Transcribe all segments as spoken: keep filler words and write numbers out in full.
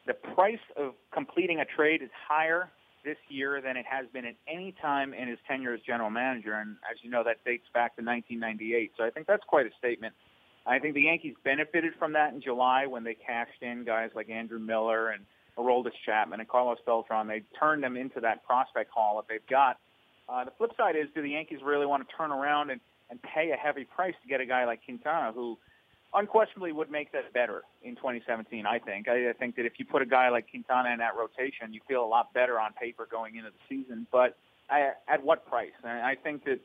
the price of completing a trade is higher this year than it has been at any time in his tenure as general manager, and as you know, that dates back to nineteen ninety-eight. So I think that's quite a statement. I think the Yankees benefited from that in July when they cashed in guys like Andrew Miller and Aroldis Chapman and Carlos Beltran. They turned them into that prospect haul that they've got. Uh, the flip side is, do the Yankees really want to turn around and, and pay a heavy price to get a guy like Quintana, who unquestionably would make that better in twenty seventeen, I think. I, I think that if you put a guy like Quintana in that rotation, you feel a lot better on paper going into the season. But I, at what price? And I think that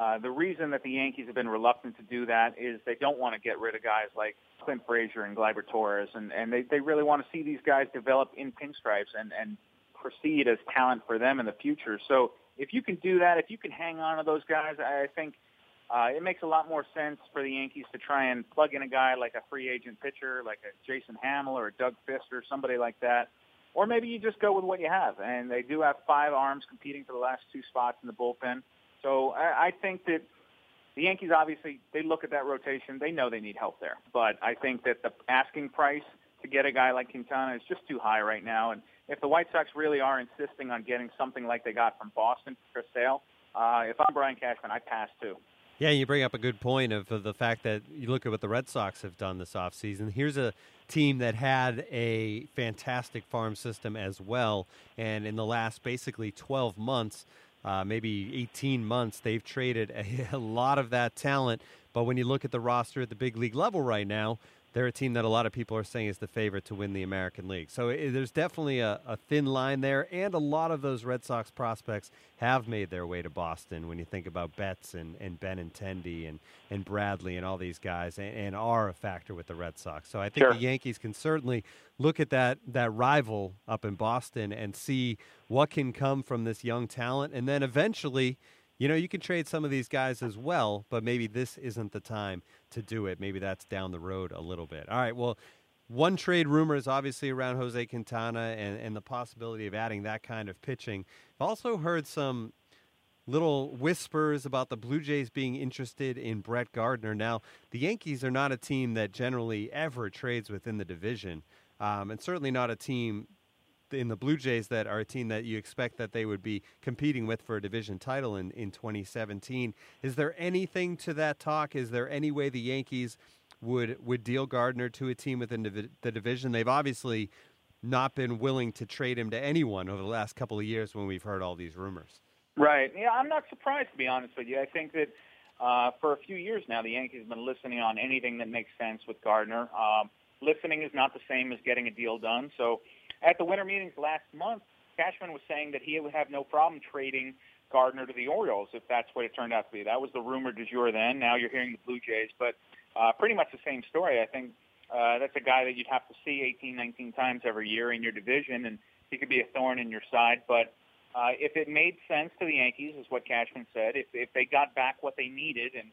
uh, the reason that the Yankees have been reluctant to do that is they don't want to get rid of guys like Clint Frazier and Gleyber Torres, and, and they, they really want to see these guys develop in pinstripes and, and proceed as talent for them in the future. So if you can do that, if you can hang on to those guys, I think – Uh, it makes a lot more sense for the Yankees to try and plug in a guy like a free agent pitcher, like a Jason Hamill or a Doug Fister, somebody like that, Or maybe you just go with what you have. And they do have five arms competing for the last two spots in the bullpen. So I, I think that the Yankees, obviously, they look at that rotation. They know they need help there. But I think that the asking price to get a guy like Quintana is just too high right now. And if the White Sox really are insisting on getting something like they got from Boston for sale, uh, if I'm Brian Cashman, I pass too. Yeah, you bring up a good point of, of the fact that you look at what the Red Sox have done this offseason. Here's a team that had a fantastic farm system as well, and in the last basically twelve months, uh, maybe eighteen months, they've traded a, a lot of that talent. But when you look at the roster at the big league level right now, they're a team that a lot of people are saying is the favorite to win the American League. So it, there's definitely a, a thin line there, and a lot of those Red Sox prospects have made their way to Boston when you think about Betts and, and Benintendi and, and Bradley and all these guys, and, and are a factor with the Red Sox. So I think sure. the Yankees can certainly look at that, that rival up in Boston and see what can come from this young talent, and then eventually – you know, you can trade some of these guys as well, but maybe this isn't the time to do it. Maybe that's down the road a little bit. All right, well, one trade rumor is obviously around Jose Quintana and, and the possibility of adding that kind of pitching. I've also heard some little whispers about the Blue Jays being interested in Brett Gardner. Now, the Yankees are not a team that generally ever trades within the division, um, and certainly not a team in the Blue Jays that are a team that you expect that they would be competing with for a division title in, in twenty seventeen. Is there anything to that talk? Is there any way the Yankees would would deal Gardner to a team within div- the division? They've obviously not been willing to trade him to anyone over the last couple of years when we've heard all these rumors. Right. Yeah, I'm not surprised, to be honest with you. I think that uh, for a few years now, the Yankees have been listening on anything that makes sense with Gardner. Um, listening is not the same as getting a deal done, so at the winter meetings last month, Cashman was saying that he would have no problem trading Gardner to the Orioles if that's what it turned out to be. That was the rumor du jour then. Now you're hearing the Blue Jays, but uh, pretty much the same story. I think uh, that's a guy that you'd have to see eighteen, nineteen times every year in your division, and he could be a thorn in your side. But uh, if it made sense to the Yankees, is what Cashman said, if, if they got back what they needed, and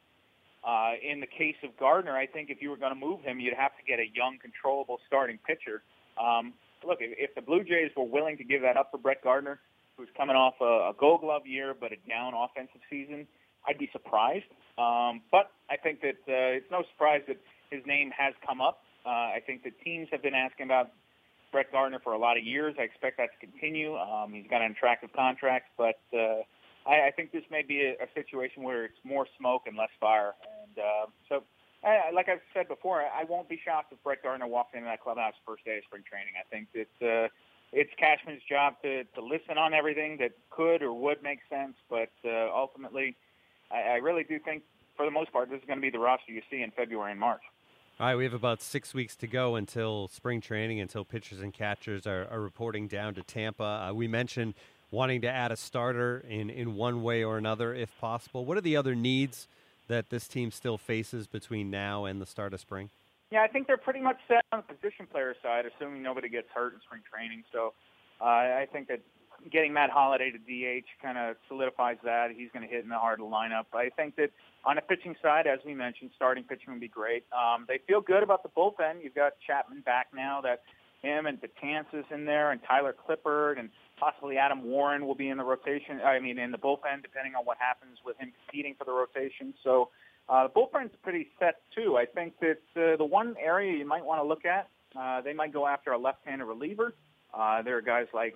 uh, in the case of Gardner, I think if you were going to move him, you'd have to get a young, controllable starting pitcher. Um Look, if the Blue Jays were willing to give that up for Brett Gardner, who's coming off a, a Gold Glove year but a down offensive season, I'd be surprised. Um, but I think that uh, it's no surprise that his name has come up. Uh, I think that teams have been asking about Brett Gardner for a lot of years. I expect that to continue. Um, he's got an attractive contract, but uh, I, I think this may be a, a situation where it's more smoke and less fire. And uh, so. I, like I've said before, I won't be shocked if Brett Gardner walks into that clubhouse first day of spring training. I think that uh, it's Cashman's job to, to listen on everything that could or would make sense, but uh, ultimately I, I really do think, for the most part, this is going to be the roster you see in February and March. All right, we have about six weeks to go until spring training, until pitchers and catchers are, are reporting down to Tampa. Uh, we mentioned wanting to add a starter in, in one way or another, if possible. What are the other needs that this team still faces between now and the start of spring? Yeah, I think they're pretty much set on the position player side, assuming nobody gets hurt in spring training. So uh, I think that getting Matt Holliday to D H kind of solidifies that. He's going to hit in the heart of the lineup. I think that on the pitching side, as we mentioned, starting pitching would be great. Um, they feel good about the bullpen. You've got Chapman back now, that him and Betances in there, and Tyler Clippard, and possibly Adam Warren will be in the rotation. I mean, in the bullpen, depending on what happens with him competing for the rotation. So uh, the bullpen's pretty set too. I think that uh, the one area you might want to look at, uh, they might go after a left-handed reliever. Uh, there are guys like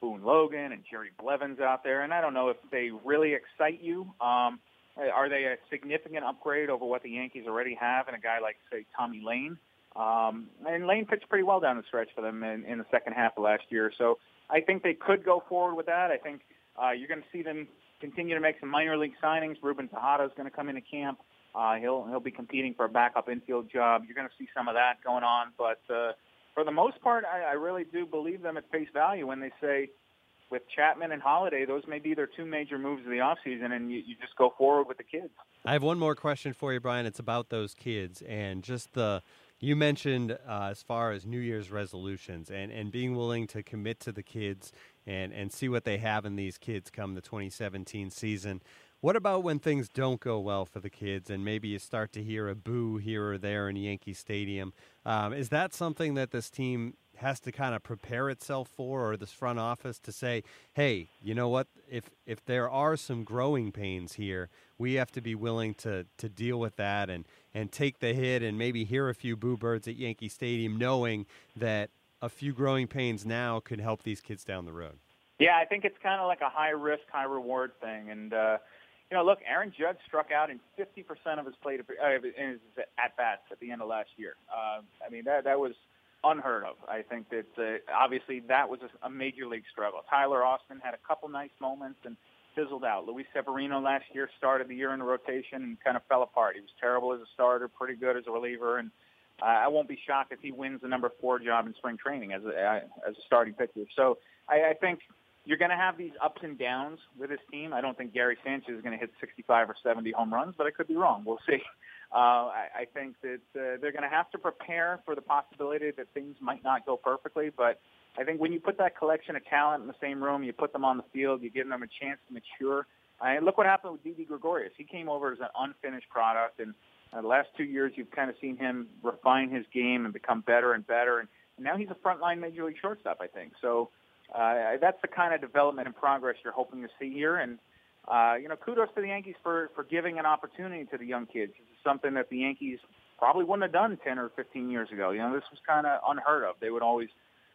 Boone Logan and Jerry Blevins out there, and I don't know if they really excite you. Um, are they a significant upgrade over what the Yankees already have, and a guy like, say, Tommy Lane? Um, and Lane pitched pretty well down the stretch for them in, in the second half of last year. So I think they could go forward with that. I think uh, you're going to see them continue to make some minor league signings. Ruben Tejada is going to come into camp. Uh, he'll he'll be competing for a backup infield job. You're going to see some of that going on. But uh, for the most part, I, I really do believe them at face value when they say with Chapman and Holliday, those may be their two major moves of the offseason, and you, you just go forward with the kids. I have one more question for you, Brian. It's about those kids and just the – you mentioned uh, as far as New Year's resolutions and, and being willing to commit to the kids and, and see what they have in these kids come the twenty seventeen season. What about when things don't go well for the kids and maybe you start to hear a boo here or there in Yankee Stadium? Um, is that something that this team has to kind of prepare itself for, or this front office to say, hey, you know what, if if there are some growing pains here, we have to be willing to to deal with that and and take the hit and maybe hear a few boo birds at Yankee Stadium, knowing that a few growing pains now could help these kids down the road. Yeah, I think it's kind of like a high-risk, high-reward thing. And, uh, you know, look, Aaron Judge struck out in fifty percent of his plate uh, at-bats at the end of last year. Uh, I mean, that that was unheard of. I think that, uh, obviously, that was a, a major league struggle. Tyler Austin had a couple nice moments and fizzled out. Luis Severino last year started the year in the rotation and kind of fell apart. He was terrible as a starter, pretty good as a reliever, and uh, I won't be shocked if he wins the number four job in spring training as a, uh, as a starting pitcher. So I, I think you're going to have these ups and downs with his team. I don't think Gary Sanchez is going to hit sixty-five or seventy home runs, but I could be wrong. We'll see. Uh, I, I think that uh, they're going to have to prepare for the possibility that things might not go perfectly. But I think when you put that collection of talent in the same room, you put them on the field, you give them a chance to mature. And look what happened with D D. Gregorius. He came over as an unfinished product. And uh, the last two years, you've kind of seen him refine his game and become better and better. And, and now he's a frontline major league shortstop, I think. So Uh, that's the kind of development and progress you're hoping to see here. And, uh, you know, kudos to the Yankees for, for giving an opportunity to the young kids. This is something that the Yankees probably wouldn't have done ten or fifteen years ago. You know, this was kind of unheard of. They would always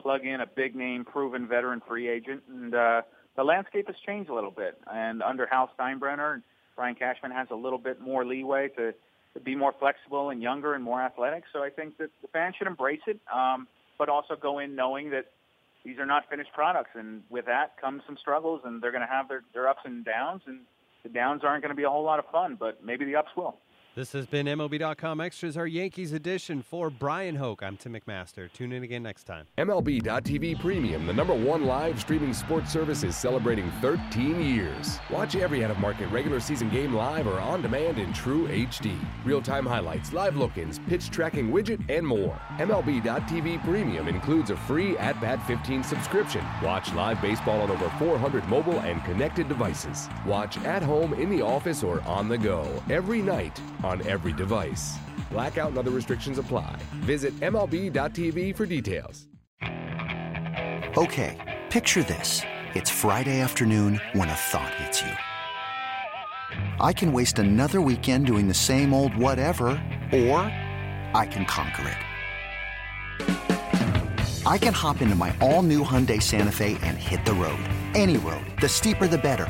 plug in a big-name, proven veteran free agent. And uh, the landscape has changed a little bit. And under Hal Steinbrenner, and Brian Cashman has a little bit more leeway to, to be more flexible and younger and more athletic. So I think that the fans should embrace it, um, but also go in knowing that these are not finished products, and with that comes some struggles, and they're going to have their, their ups and downs, and the downs aren't going to be a whole lot of fun, but maybe the ups will. This has been M L B dot com Extras, our Yankees edition. For Brian Hoke, I'm Tim McMaster. Tune in again next time. M L B dot T V Premium, the number one live streaming sports service, is celebrating thirteen years. Watch every out-of-market regular season game live or on demand in true H D. Real-time highlights, live look-ins, pitch tracking widget, and more. M L B dot T V Premium includes a free At Bat fifteen subscription. Watch live baseball on over four hundred mobile and connected devices. Watch at home, in the office, or on the go every night on every device. Blackout and other restrictions apply. Visit M L B dot T V for details. Okay, picture this. It's Friday afternoon when a thought hits you. I can waste another weekend doing the same old whatever, or I can conquer it. I can hop into my all-new Hyundai Santa Fe and hit the road. Any road. The steeper, the better.